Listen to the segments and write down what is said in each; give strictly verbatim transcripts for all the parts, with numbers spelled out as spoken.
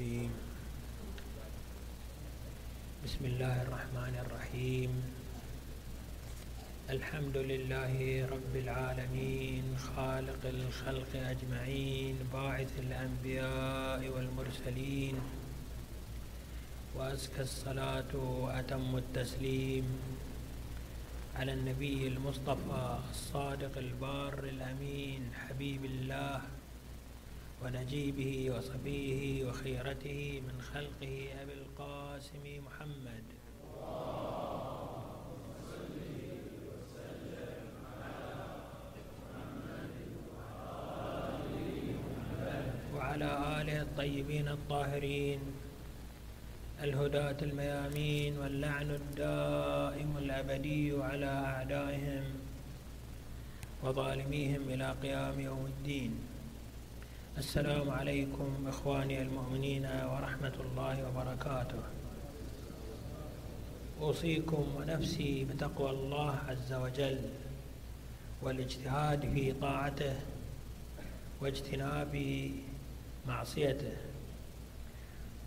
الرجيم. بسم الله الرحمن الرحيم. الحمد لله رب العالمين، خالق الخلق أجمعين، باعث الأنبياء والمرسلين، وأزكى الصلاة وأتم التسليم على النبي المصطفى الصادق البار الأمين، حبيب الله ونجيبه وصبيه وخيرته من خلقه أبي القاسم محمد. وعلى آله الطيبين الطاهرين الهداة الميامين، واللعن الدائم الأبدي على أعدائهم وظالميهم إلى قيام يوم الدين. السلام عليكم إخواني المؤمنين ورحمة الله وبركاته. أوصيكم ونفسي بتقوى الله عز وجل والاجتهاد في طاعته واجتناب معصيته.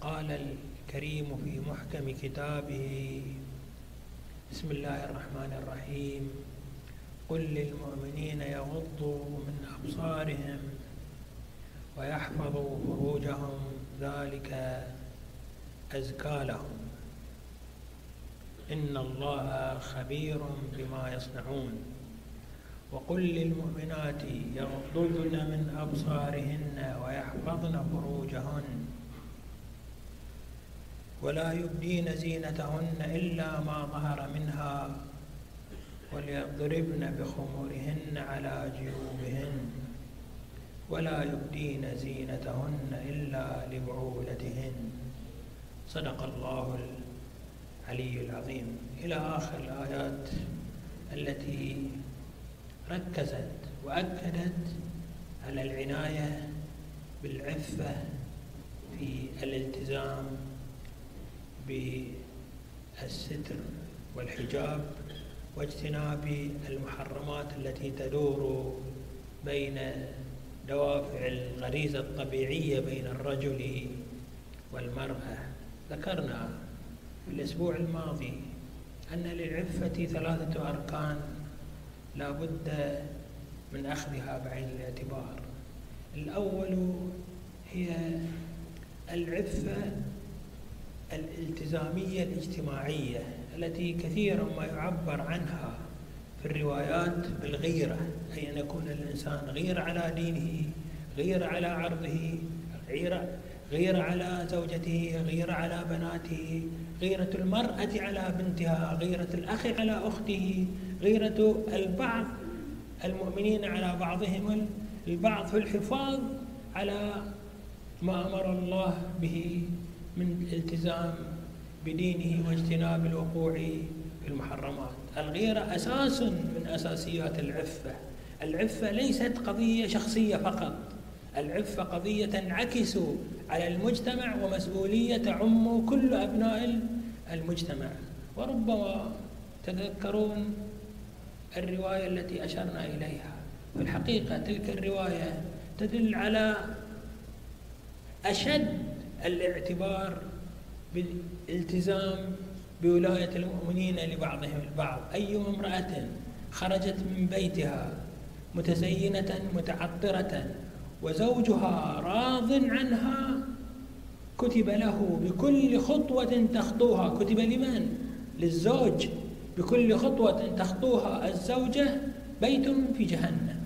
قال الكريم في محكم كتابه: بسم الله الرحمن الرحيم، قل للمؤمنين يغضوا من أبصارهم ويحفظوا فروجهم ذلك أزكى لهم إن الله خبير بما يصنعون، وقل للمؤمنات يغضضن من أبصارهن ويحفظن فروجهن ولا يبدين زينتهن إلا ما ظهر منها وليضربن بخمورهن على جيوبهن ولا يبدين زينتهن إلا لبعولتهن. صدق الله العلي العظيم، إلى آخر الآيات التي ركزت وأكدت على العناية بالعفة في الالتزام بالستر والحجاب واجتناب المحرمات التي تدور بين دوافع الغريزة الطبيعية بين الرجل والمرأة. ذكرنا في الأسبوع الماضي أن للعفة ثلاثة أركان لا بد من أخذها بعين الاعتبار. الأول هي العفة الالتزامية الاجتماعية التي كثيرا ما يعبر عنها في الروايات بالغيرة، أي أن يكون الإنسان غير على دينه، غير على عرضه، غير, غير على زوجته، غير على بناته، غيرة المرأة على بنتها، غيرة الأخ على أخته، غيرة البعض المؤمنين على بعضهم البعض في الحفاظ على ما أمر الله به من الالتزام بدينه واجتناب الوقوع في المحرمات. الغيرة أساس من أساسيات العفة. العفة ليست قضية شخصية فقط، العفة قضية تنعكس على المجتمع ومسؤولية تعم كل أبناء المجتمع. وربما تذكرون الرواية التي أشرنا إليها، في الحقيقة تلك الرواية تدل على أشد الاعتبار بالالتزام بولاية المؤمنين لبعضهم البعض. أي امرأة خرجت من بيتها متزينة متعطرة وزوجها راض عنها كتب له بكل خطوة تخطوها، كتب لمن؟ للزوج. بكل خطوة تخطوها الزوجة بيت في جهنم.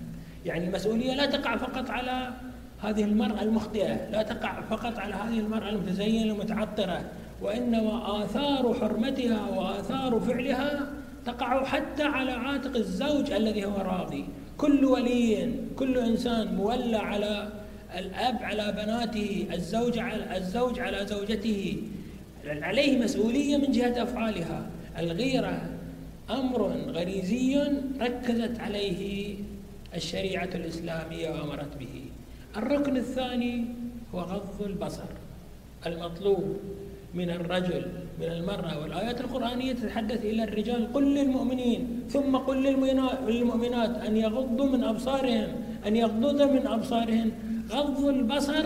يعني المسؤولية لا تقع فقط على هذه المرأة المخطئة، لا تقع فقط على هذه المرأة المتزينة المتعطرة، وإنما آثار حرمتها وآثار فعلها تقع حتى على عاتق الزوج الذي هو راضي. كل ولي، كل إنسان مولى، على الأب على بناته، الزوج على, الزوج على زوجته، عليه مسؤولية من جهة أفعالها. الغيرة أمر غريزي ركزت عليه الشريعة الإسلامية وأمرت به. الركن الثاني هو غض البصر المطلوب من الرجل من المرأة، والآيات القرآنية تتحدث إلى الرجال: قل للمؤمنين ثم قل للمؤمنات أن يغضوا من أبصارهم، أن يغضضن من أبصارهن. غض البصر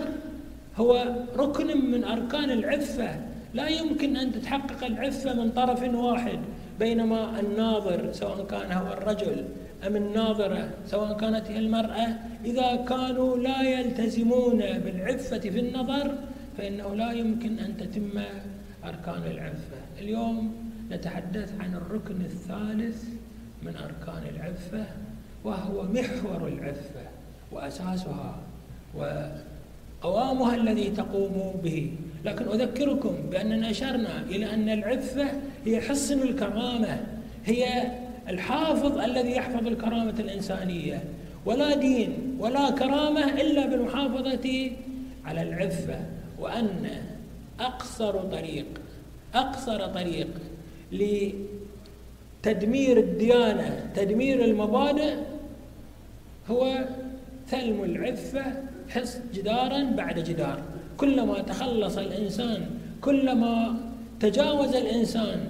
هو ركن من أركان العفة، لا يمكن أن تتحقق العفة من طرف واحد، بينما الناظر سواء كان هو الرجل أم الناظرة سواء كانت هي المرأة إذا كانوا لا يلتزمون بالعفة في النظر فإنه لا يمكن أن تتم أركان العفة. اليوم نتحدث عن الركن الثالث من أركان العفة وهو محور العفة وأساسها وقوامها الذي تقوم به. لكن أذكركم بأننا أشرنا إلى أن العفة هي حصن الكرامة، هي الحافظ الذي يحفظ الكرامة الإنسانية، ولا دين ولا كرامة إلا بالمحافظة على العفة، وأن أقصر طريق أقصر طريق لتدمير الديانة تدمير المبادئ هو ثلم العفة، حص جدارا بعد جدار. كلما تخلص الإنسان كلما تجاوز الإنسان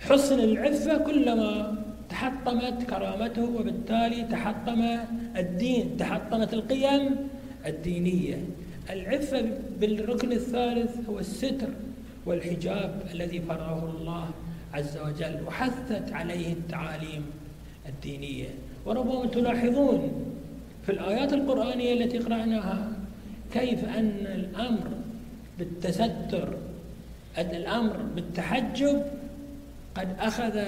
حصن العفة كلما تحطمت كرامته، وبالتالي تحطم الدين، تحطمت القيم الدينية. العفة بالركن الثالث هو الستر والحجاب الذي فرضه الله عز وجل وحثت عليه التعاليم الدينية. وربما تلاحظون في الآيات القرآنية التي قرأناها كيف أن الأمر بالتستر الأمر بالتحجب قد أخذ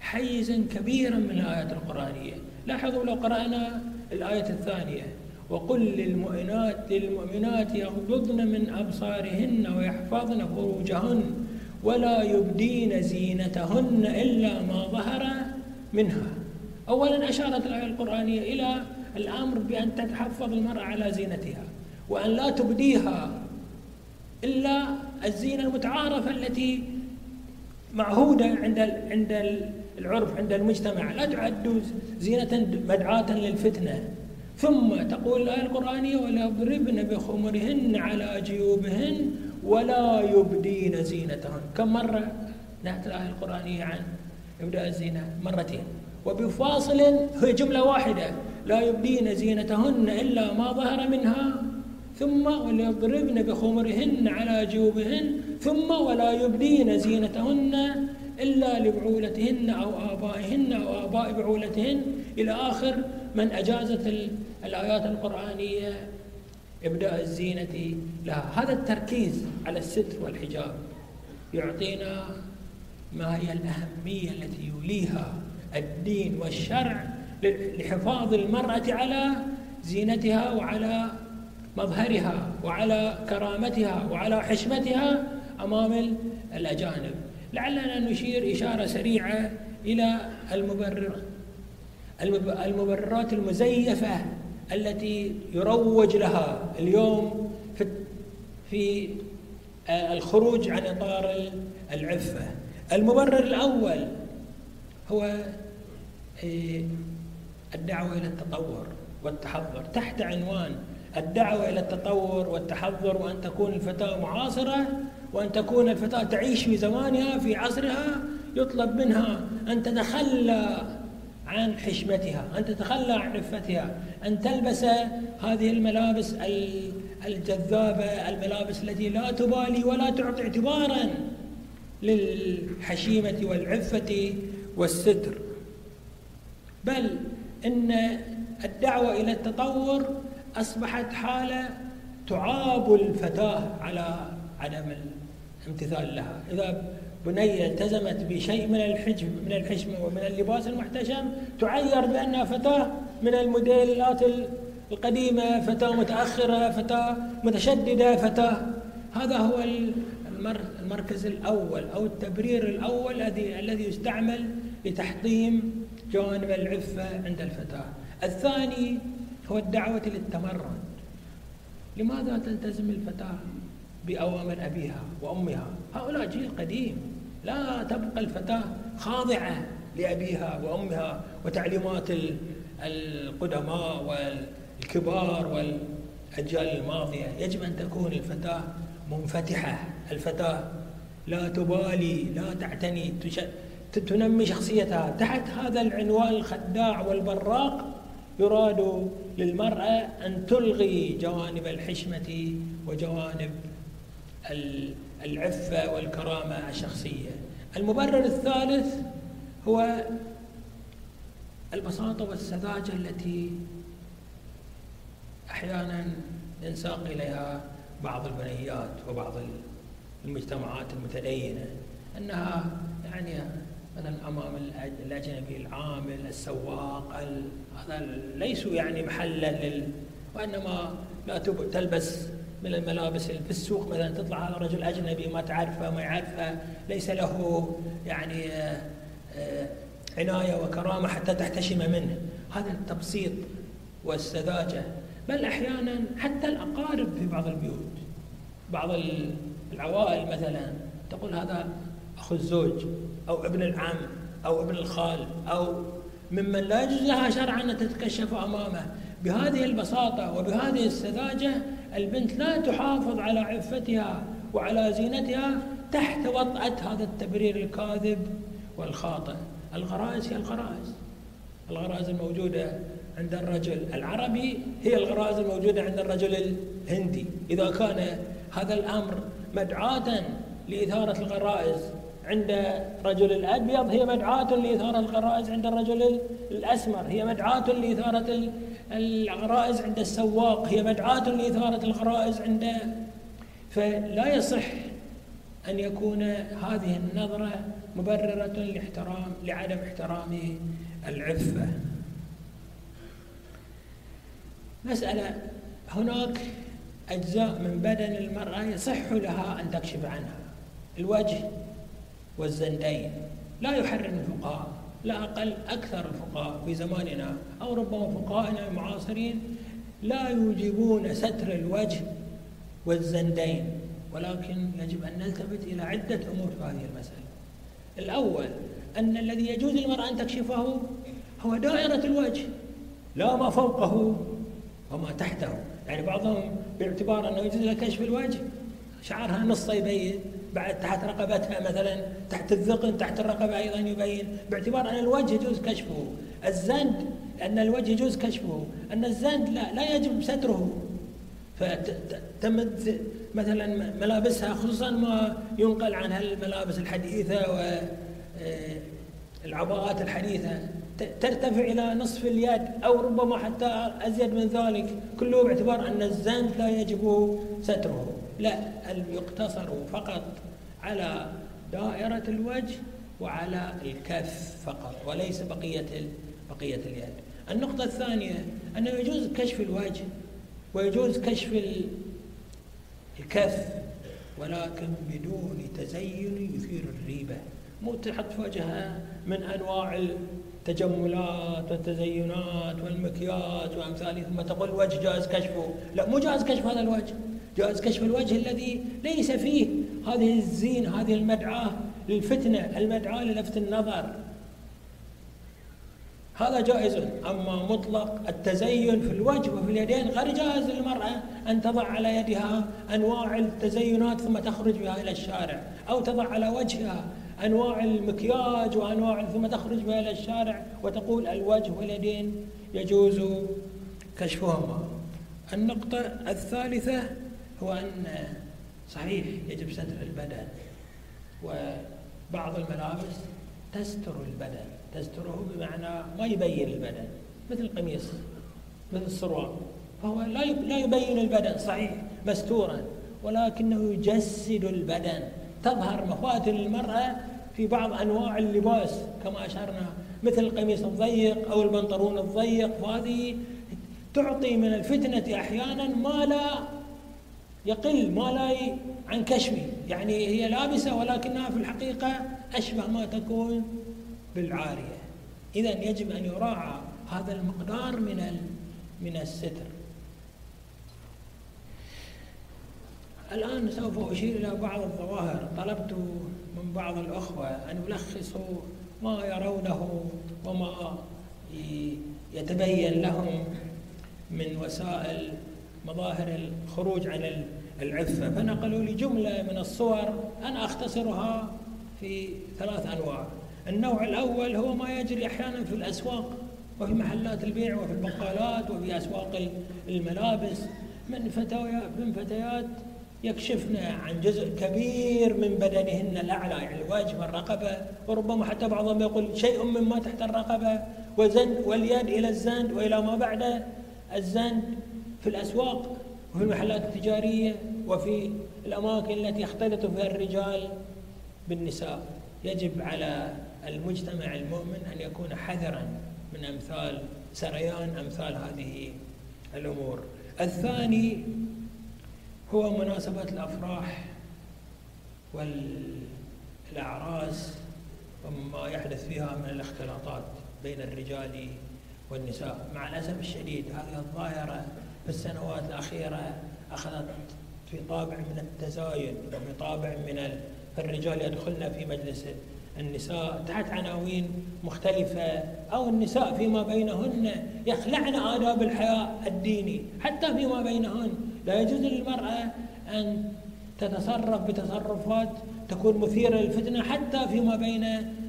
حيزا كبيرا من الآيات القرآنية. لاحظوا لو قرأنا الآية الثانية وقل للمؤمنات للمؤمنات يغضضن من أبصارهن ويحفظن فروجهن ولا يبدين زينتهن إلا ما ظهر منها. أولا أشارت الآية القرآنية إلى الأمر بأن تتحفظ المرأة على زينتها وأن لا تبديها إلا الزينة المتعارفة التي معهودة عند عند العرف عند المجتمع، لا تعد زينة مدعاة للفتنة. ثم تقول الآية القرآنية ولا يضربن بخمرهن على جيوبهن ولا يبدين زينتهن. كم مرة نأتي الآية القرآنية عن إبداء الزينة؟ مرتين، وبفاصل هي جملة واحدة لا يبدين زينتهن إلا ما ظهر منها، ثم وليضربن بخمرهن على جيوبهن، ثم ولا يبدين زينتهن إلا لبعولتهن أو آبائهن أو آباء بعولتهن إلى آخر من أجازت الآيات القرآنية إبداء الزينة لها. هذا التركيز على الستر والحجاب يعطينا ما هي الأهمية التي يوليها الدين والشرع لحفاظ المرأة على زينتها وعلى مظهرها وعلى كرامتها وعلى حشمتها أمام الأجانب. لعلنا نشير إشارة سريعة إلى المبرر المبررات المزيفة التي يروج لها اليوم في في الخروج عن إطار العفة. المبرر الأول هو الدعوة إلى التطور والتحضر تحت عنوان الدعوة إلى التطور والتحضر، وأن تكون الفتاة معاصرة وأن تكون الفتاة تعيش في زمانها في عصرها. يطلب منها أن تتخلى عن حشمتها، أن تتخلى عن عفتها، أن تلبس هذه الملابس الجذابة، الملابس التي لا تبالي ولا تعطي اعتباراً للحشيمة والعفة والستر. بل إن الدعوة إلى التطور أصبحت حالة تعاب الفتاة على عدم الامتثال لها. إذا بنية التزمت بشيء من الحجم من الحشمة ومن اللباس المحتشم تعير بأنها فتاة من الموديلات القديمة، فتاة متأخرة، فتاة متشددة، فتاة. هذا هو المركز الأول أو التبرير الأول الذي يستعمل لتحطيم جوانب العفة عند الفتاة. الثاني هو الدعوة للتمرد. لماذا تلتزم الفتاة بأوامر أبيها وأمها؟ هؤلاء جيل قديم، لا تبقى الفتاة خاضعة لأبيها وأمها وتعليمات القدماء والكبار والأجيال الماضية. يجب أن تكون الفتاة منفتحة، الفتاة لا تبالي، لا تعتني، تنمي شخصيتها. تحت هذا العنوان الخداع والبراق يراد للمرأة أن تلغي جوانب الحشمة وجوانب العفة والكرامة الشخصية. المبرر الثالث هو البساطة والسذاجة التي أحياناً ينساق إليها بعض البنيات وبعض المجتمعات المتدينة، أنها يعني مثلاً أمام الأجنبي العامل السواق هذا ليسوا يعني محلاً لل وإنما لا تلبس من الملابس في السوق، مثلاً تطلع على رجل أجنبي ما تعرفه ما يعرفه، ليس له يعني عناية وكرامة حتى تحتشم منه. هذا التبسيط والسذاجة، بل أحياناً حتى الأقارب في بعض البيوت، بعض العوائل مثلاً تقول هذا أخو الزوج أو ابن العم أو ابن الخال أو ممن لا يجوز لها شرعاً أن تتكشف أمامه. بهذه البساطة وبهذه السذاجة البنت لا تحافظ على عفتها وعلى زينتها تحت وطأة هذا التبرير الكاذب والخاطئ. الغرائز هي الغرائز، الغرائز الموجودة عند الرجل العربي هي الغرائز الموجودة عند الرجل الهندي. إذا كان هذا الأمر مدعاة لإثارة الغرائز عند رجل الأبيض، هي مدعاة لإثارة الغرائز عند الرجل الأسمر، هي مدعاة لإثارة الغرائز عند السواق، هي مدعاة لإثارة الغرائز عند فلا يصح أن يكون هذه النظرة مبررة لاحترام لعدم احترام العفة. مسألة هناك أجزاء من بدن المرأة يصح لها أن تكشف عنها، الوجه والزندين لا يحرم الفقهاء، لا أقل أكثر الفقهاء في زماننا أو ربما فقهاءنا المعاصرين لا يوجبون ستر الوجه والزندين، ولكن يجب أن نلتفت إلى عدة أمور في هذه المسألة. الأول أن الذي يجوز للمرأة أن تكشفه هو دائرة الوجه، لا ما فوقه وما تحته. يعني بعضهم باعتبار أنه يجوز لها كشف الوجه شعرها نص يبين، بعد تحت رقبتها مثلا تحت الذقن تحت الرقبة أيضا يبين، باعتبار أن الوجه يجوز كشفه. الزند أن الوجه يجوز كشفه، أن الزند لا لا يجب ستره، فتمت مثلا ملابسها خصوصا ما ينقل عنها الملابس الحديثة والعباءات الحديثة ترتفع إلى نصف اليد أو ربما حتى أزيد من ذلك، كله باعتبار أن الزند لا يجب ستره. لا، يقتصر فقط على دائرة الوجه وعلى الكف فقط وليس بقية بقية اليد. النقطة الثانية أنه يجوز كشف الوجه ويجوز كشف الكف، ولكن بدون تزين يثير الريبة، مو تحط في وجهها من أنواع التجملات والتزينات والمكياج وأمثاله ثم تقول وجه جائز كشفه. لا، مو جائز كشف هذا الوجه، جائز كشف الوجه الذي ليس فيه هذه الزين، هذه المدعاة للفتنة، المدعاة للفت النظر، هذا جائز. أما مطلق التزين في الوجه وفي اليدين غير جائز للمرأة أن تضع على يدها أنواع التزينات ثم تخرج بها إلى الشارع، أو تضع على وجهها أنواع المكياج وأنواع ثم تخرج بها إلى الشارع وتقول الوجه واليدين يجوز كشفهما. النقطة الثالثة هو أن صحيح يجب ستر البدن، وبعض الملابس تستر البدن، تستره بمعنى ما يبين البدن، مثل القميص مثل السروال، فهو لا يبين البدن صحيح مستورا ولكنه يجسد البدن، تظهر مفاتن المرأة في بعض أنواع اللباس كما أشرنا، مثل القميص الضيق أو البنطلون الضيق، وهذه تعطي من الفتنة أحيانا ما لا يقل ما لا عن كشفه، يعني هي لابسة ولكنها في الحقيقة أشبه ما تكون بالعارية. إذن يجب أن يراعى هذا المقدار من من الستر. الآن سوف أشير إلى بعض الظواهر، طلبت من بعض الأخوة أن يلخصوا ما يرونه وما يتبين لهم من وسائل مظاهر الخروج عن العفة، فنقلوا لي جملة من الصور أنا أختصرها في ثلاث أنواع. النوع الأول هو ما يجري أحيانا في الأسواق وفي محلات البيع وفي البقالات وفي أسواق الملابس من فتيات من فتيات يكشفن عن جزء كبير من بدنهن الأعلى، يعني الوجه والرقبة، وربما حتى بعضهم يقول شيء مما تحت الرقبة وزن واليد إلى الزند وإلى ما بعد الزند في الأسواق وفي المحلات التجارية وفي الأماكن التي يختلط فيها الرجال بالنساء. يجب على المجتمع المؤمن أن يكون حذراً من أمثال سريان أمثال هذه الأمور. الثاني هو مناسبة الأفراح والأعراس وما يحدث فيها من الاختلاطات بين الرجال والنساء. مع الأسف الشديد هذه الظاهرة في السنوات الأخيرة أخذت في طابع من التزايد وفي طابع من الرجال يدخلن في مجلس النساء تحت عناوين مختلفة، أو النساء فيما بينهن يخلعن آداب الحياء الديني حتى فيما بينهن. لا يجوز للمرأة أن تتصرف بتصرفات تكون مثيرة للفتنة حتى فيما بين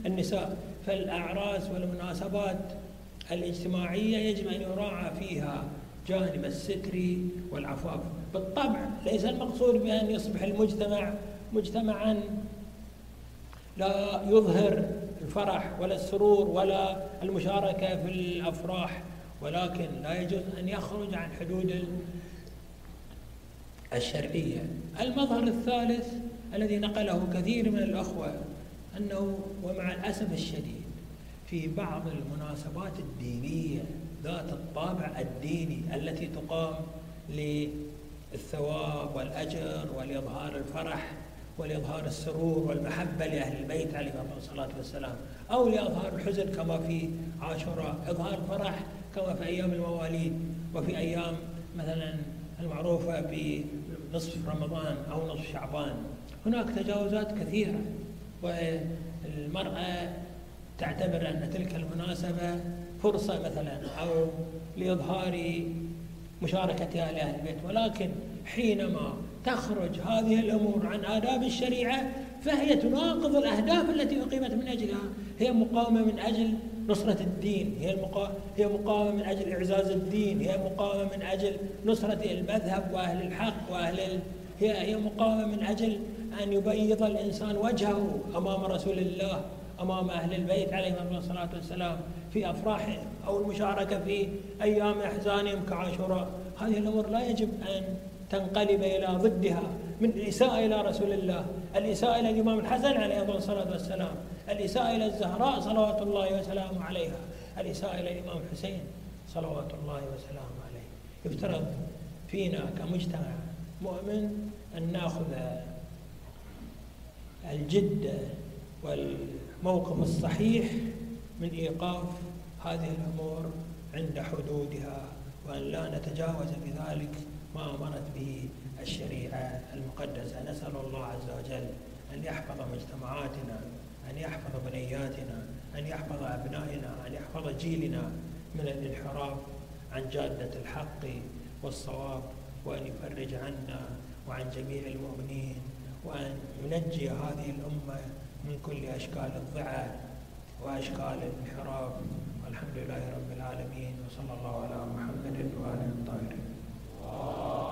النساء. فالأعراس والمناسبات الاجتماعية يجب أن يراعى فيها جانب الستر والعفاف. بالطبع ليس المقصود بأن يصبح المجتمع مجتمعاً لا يظهر الفرح ولا السرور ولا المشاركة في الأفراح، ولكن لا يجوز أن يخرج عن حدود الشرعية. المظهر الثالث الذي نقله كثير من الأخوة أنه ومع الأسف الشديد في بعض المناسبات الدينية ذات الطابع الديني التي تقام للثواب والأجر ولإظهار الفرح ولإظهار السرور والمحبة لأهل البيت عليهم الصلاة والسلام، أو لإظهار الحزن كما في عاشوراء، إظهار الفرح كما في أيام المواليد وفي أيام مثلا المعروفة بنصف رمضان أو نصف شعبان. هناك تجاوزات كثيرة، والمرأة تعتبر أن تلك المناسبة فرصة مثلا أو لإظهار مشاركتها لأهل البيت، ولكن حينما تخرج هذه الأمور عن آداب الشريعة فهي تناقض الأهداف التي أقيمت من أجلها. هي مقاومة من أجل نصرة الدين، هي المقا... هي مقاومة من أجل إعزاز الدين، هي مقاومة من أجل نصرة المذهب وأهل الحق وأهل ال... هي... هي مقاومة من أجل أن يبيض الإنسان وجهه أمام رسول الله أمام أهل البيت عليهم الصلاة والسلام في أفراحهم أو المشاركة في أيام أحزانهم كعاشوراء. هذه الأمور لا يجب أن تنقلب إلى ضدها، من الإساءة إلى رسول الله، الإساءة إلى الإمام الحسن عليه الصلاة والسلام، الإساءة إلى الزهراء صلوات الله وسلامه عليها، الإساءة إلى الإمام الحسين صلوات الله وسلامه عليه. يفترض فينا كمجتمع مؤمن أن نأخذ الجد والموقف الصحيح من إيقاف هذه الأمور عند حدودها، وأن لا نتجاوز بذلك ما أمرت به الشريعة المقدسة. نسأل الله عز وجل أن يحفظ مجتمعاتنا، أن يحفظ بنياتنا، أن يحفظ أبنائنا، أن يحفظ جيلنا من الانحراف عن جادة الحق والصواب، وأن يفرج عنا وعن جميع المؤمنين، وأن ينجي هذه الأمة من كل أشكال الضعف وأشكال الانحراف. والحمد لله رب العالمين، وصلى الله على محمد وآله الطاهرين. Oh.